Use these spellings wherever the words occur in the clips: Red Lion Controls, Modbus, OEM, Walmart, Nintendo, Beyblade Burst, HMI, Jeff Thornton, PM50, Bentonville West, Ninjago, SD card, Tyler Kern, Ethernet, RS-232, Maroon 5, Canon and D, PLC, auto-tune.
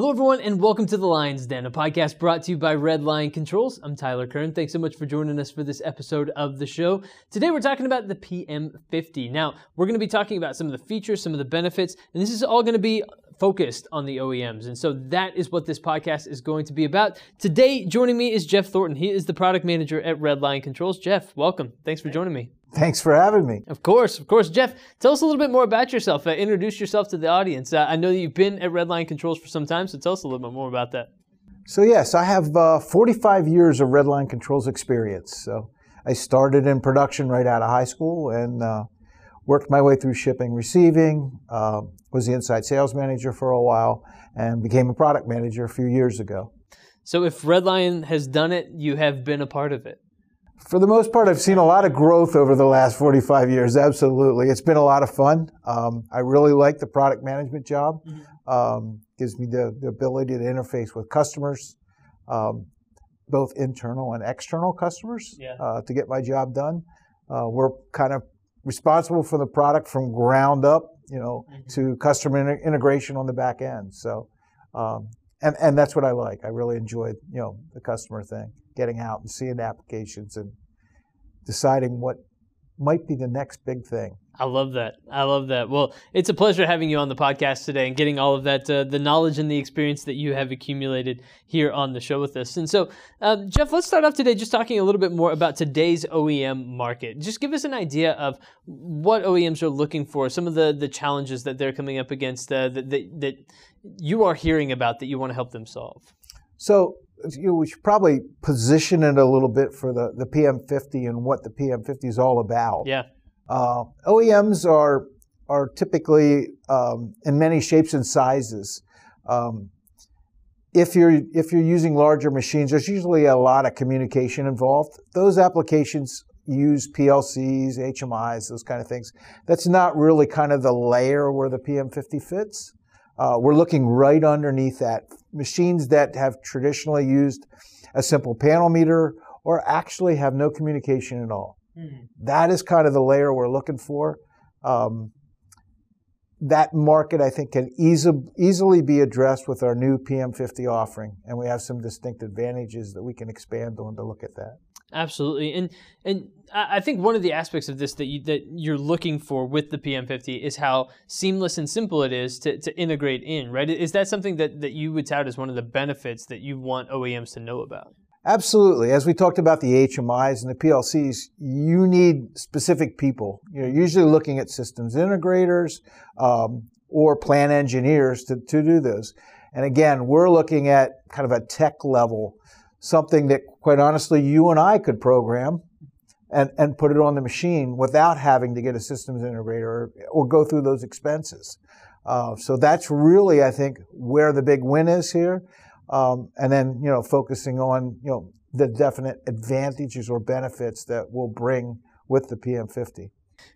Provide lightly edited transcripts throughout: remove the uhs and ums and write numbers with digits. Hello everyone and welcome to The Lion's Den, a podcast brought to you by Red Lion Controls. I'm Tyler Kern. Thanks so much for joining us for this episode of the show. Today we're talking about the PM50. Now, we're going to be talking about some of the features, some of the benefits, and this is all going to be focused on the OEMs. And so that is what this podcast is going to be about. Today, joining me is Jeff Thornton. He is the product manager at Red Lion Controls. Jeff, welcome. Thanks for joining me. Thanks for having me. Of course. Jeff, tell us a little bit more about yourself. Introduce yourself to the audience. I know that you've been at Red Lion Controls for some time, so tell us a little bit more about that. So yes, I have 45 years of Red Lion Controls experience. So I started in production right out of high school and worked my way through shipping, receiving, was the inside sales manager for a while, and became a product manager a few years ago. So if Red Lion has done it, you have been a part of it. For the most part, I've seen a lot of growth over the last 45 years, absolutely. It's been a lot of fun. I really like the product management job. Gives me the ability to interface with customers, both internal and external customers, to get my job done. We're kind of responsible for the product from ground up, to customer integration on the back end. So, and that's what I like. I really enjoyed, the customer thing. Getting out and seeing applications and deciding what might be the next big thing. I love that. Well, it's a pleasure having you on the podcast today and getting all of that, the knowledge and the experience that you have accumulated here on the show with us. And so, Jeff, let's start off today just talking a little bit more about today's OEM market. Just give us an idea of what OEMs are looking for, some of the challenges that they're coming up against that you are hearing about that you want to help them solve. So, we should probably position it a little bit for the PM50 and what the PM50 is all about. Yeah. OEMs are typically in many shapes and sizes. If you're using larger machines, there's usually a lot of communication involved. Those applications use PLCs, HMIs, those kind of things. That's not really kind of the layer where the PM50 fits. We're looking right underneath that. Machines that have traditionally used a simple panel meter or actually have no communication at all. That is kind of the layer we're looking for. That market, I think, can easily be addressed with our new PM50 offering, and we have some distinct advantages that we can expand on to look at that. Absolutely, and I think one of the aspects of this that you're looking for with the PM50 is how seamless and simple it is to integrate in, right? Is that something that you would tout as one of the benefits that you want OEMs to know about? Absolutely. As we talked about the HMIs and the PLCs, you need specific people. You're usually looking at systems integrators or plant engineers to do those. And again, we're looking at kind of a tech level, something that, quite honestly, you and I could program and put it on the machine without having to get a systems integrator or go through those expenses. So that's really, I think, where the big win is here. And then, focusing on, the definite advantages or benefits that we'll bring with the PM50.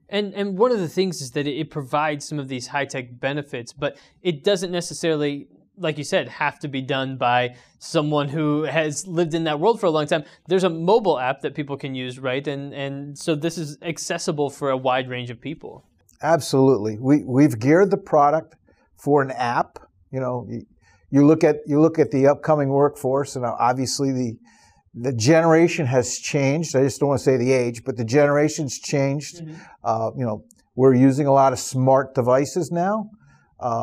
And one of the things is that it provides some of these high-tech benefits, but it doesn't necessarily, like you said, have to be done by someone who has lived in that world for a long time. There's a mobile app that people can use, right? And so this is accessible for a wide range of people. Absolutely. We've geared the product for an app. You look at the upcoming workforce, and obviously the generation has changed. I just don't want to say the age, but the generation's changed. We're using a lot of smart devices now.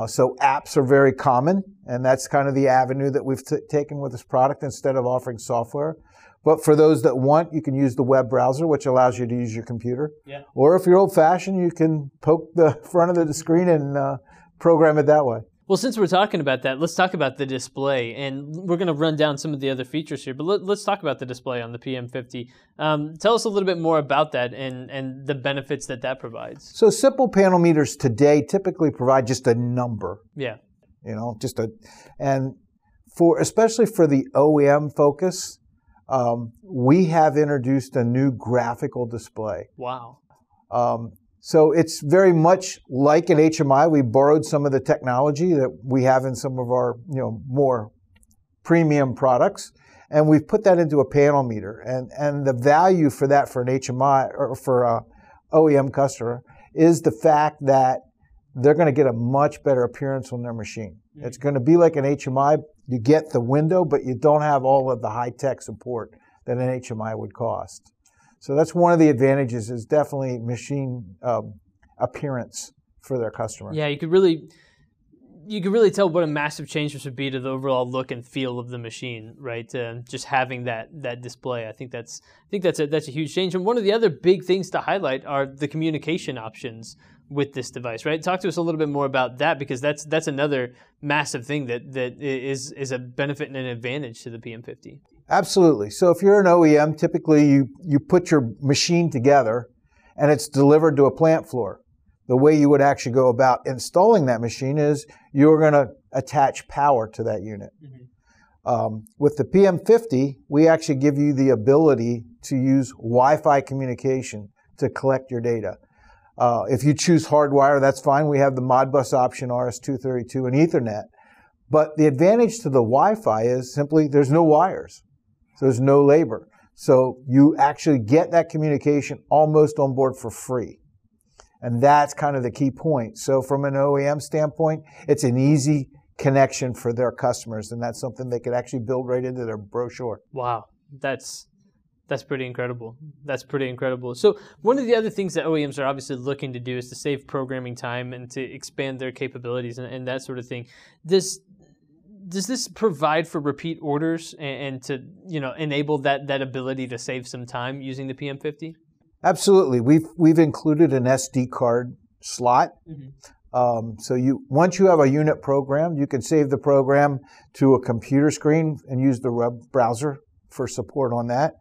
So apps are very common, and that's kind of the avenue that we've taken with this product instead of offering software. But for those that want, you can use the web browser, which allows you to use your computer. Yeah. Or if you're old-fashioned, you can poke the front of the screen and program it that way. Well, since we're talking about that, let's talk about the display, and we're going to run down some of the other features here, but let's talk about the display on the PM50. Tell us a little bit more about that and the benefits that provides. So simple panel meters today typically provide just a number. Yeah. And especially for the OEM focus, we have introduced a new graphical display. Wow. So it's very much like an HMI. We borrowed some of the technology that we have in some of our, more premium products, and we've put that into a panel meter. And the value for that for an HMI or for a OEM customer is the fact that they're going to get a much better appearance on their machine. Mm-hmm. It's going to be like an HMI. You get the window, but you don't have all of the high-tech support that an HMI would cost. So that's one of the advantages, is definitely machine appearance for their customer. Yeah, you could really tell what a massive change this would be to the overall look and feel of the machine, right? Just having that display, I think that's a huge change. And one of the other big things to highlight are the communication options with this device, right? Talk to us a little bit more about that, because that's another massive thing that is a benefit and an advantage to the PM50. Absolutely. So if you're an OEM, typically you put your machine together and it's delivered to a plant floor. The way you would actually go about installing that machine is you're going to attach power to that unit. Mm-hmm. With the PM50, we actually give you the ability to use Wi-Fi communication to collect your data. If you choose hardwire, that's fine. We have the Modbus option, RS-232, and Ethernet. But the advantage to the Wi-Fi is simply there's no wires, so there's no labor. So you actually get that communication almost on board for free. And that's kind of the key point. So from an OEM standpoint, it's an easy connection for their customers, and that's something they could actually build right into their brochure. Wow, that's pretty incredible. That's pretty incredible. So one of the other things that OEMs are obviously looking to do is to save programming time and to expand their capabilities and that sort of thing. Does this provide for repeat orders and to, you know, enable that ability to save some time using the PM50? Absolutely. We've included an SD card slot. Mm-hmm. So once you have a unit programmed, you can save the program to a computer screen and use the web browser for support on that.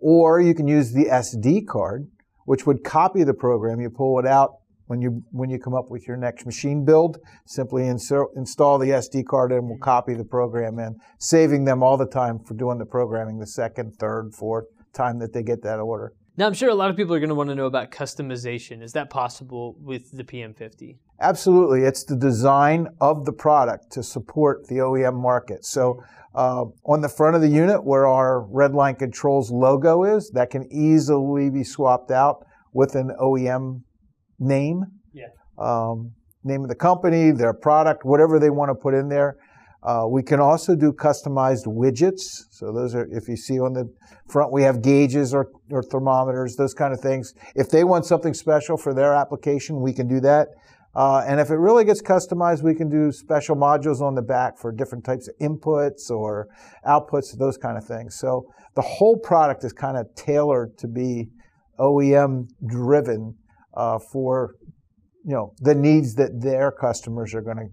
Or you can use the SD card, which would copy the program. You pull it out when you come up with your next machine build. Simply install the SD card and we'll copy the program in, saving them all the time for doing the programming the second, third, fourth time that they get that order. Now, I'm sure a lot of people are going to want to know about customization. Is that possible with the PM50? Absolutely. It's the design of the product to support the OEM market. So on the front of the unit where our Red Lion Controls logo is, that can easily be swapped out with an OEM name, name of the company, their product, whatever they want to put in there. We can also do customized widgets. So those are, if you see on the front, we have gauges or thermometers, those kind of things. If they want something special for their application, we can do that. And if it really gets customized, we can do special modules on the back for different types of inputs or outputs, those kind of things. So the whole product is kind of tailored to be OEM driven for, you know, the needs that their customers are going to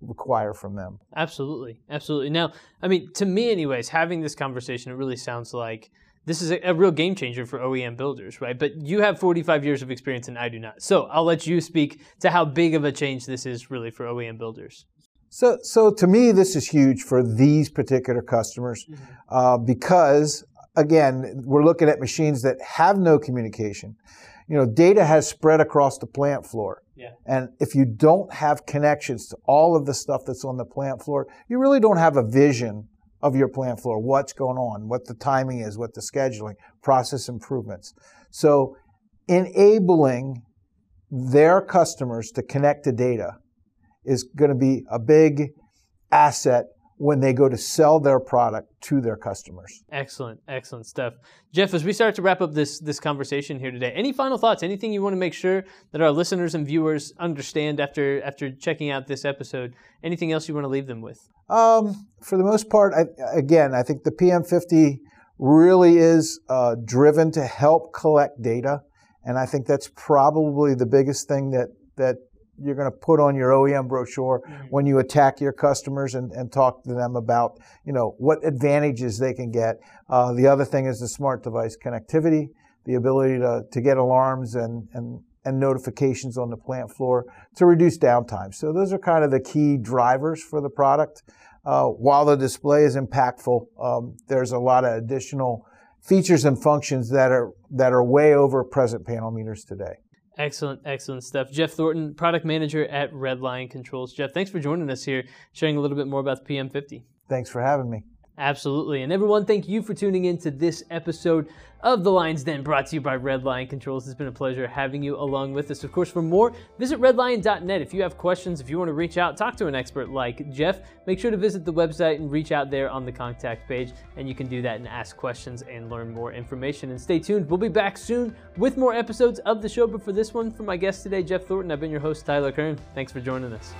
require from them. Absolutely. Absolutely. Now, I mean, to me anyways, having this conversation, it really sounds like this is a real game changer for OEM builders, right? But you have 45 years of experience and I do not. So I'll let you speak to how big of a change this is really for OEM builders. So to me, this is huge for these particular customers, mm-hmm. Because again, we're looking at machines that have no communication. You know, data has spread across the plant floor. Yeah. And if you don't have connections to all of the stuff that's on the plant floor, you really don't have a vision of your plant floor, what's going on, what the timing is, what the scheduling, process improvements. So enabling their customers to connect to data is going to be a big asset when they go to sell their product to their customers. Excellent, excellent stuff. Jeff, as we start to wrap up this conversation here today, any final thoughts, anything you want to make sure that our listeners and viewers understand after checking out this episode, anything else you want to leave them with? For the most part, I think the PM50 really is driven to help collect data, and I think that's probably the biggest thing that you're going to put on your OEM brochure when you attack your customers and talk to them about, you know, what advantages they can get. The other thing is the smart device connectivity, the ability to get alarms and notifications on the plant floor to reduce downtime. So those are kind of the key drivers for the product. While the display is impactful, there's a lot of additional features and functions that are way over present panel meters today. Excellent, excellent stuff. Jeff Thornton, product manager at Red Lion Controls. Jeff, thanks for joining us here, sharing a little bit more about the PM50. Thanks for having me. Absolutely. And everyone, thank you for tuning in to this episode of The Lion's Den, brought to you by Red Lion Controls. It's been a pleasure having you along with us. Of course, for more, visit redlion.net. If you have questions, if you want to reach out, talk to an expert like Jeff, make sure to visit the website and reach out there on the contact page, and you can do that and ask questions and learn more information. And stay tuned. We'll be back soon with more episodes of the show. But for this one, for my guest today, Jeff Thornton, I've been your host, Tyler Kern. Thanks for joining us.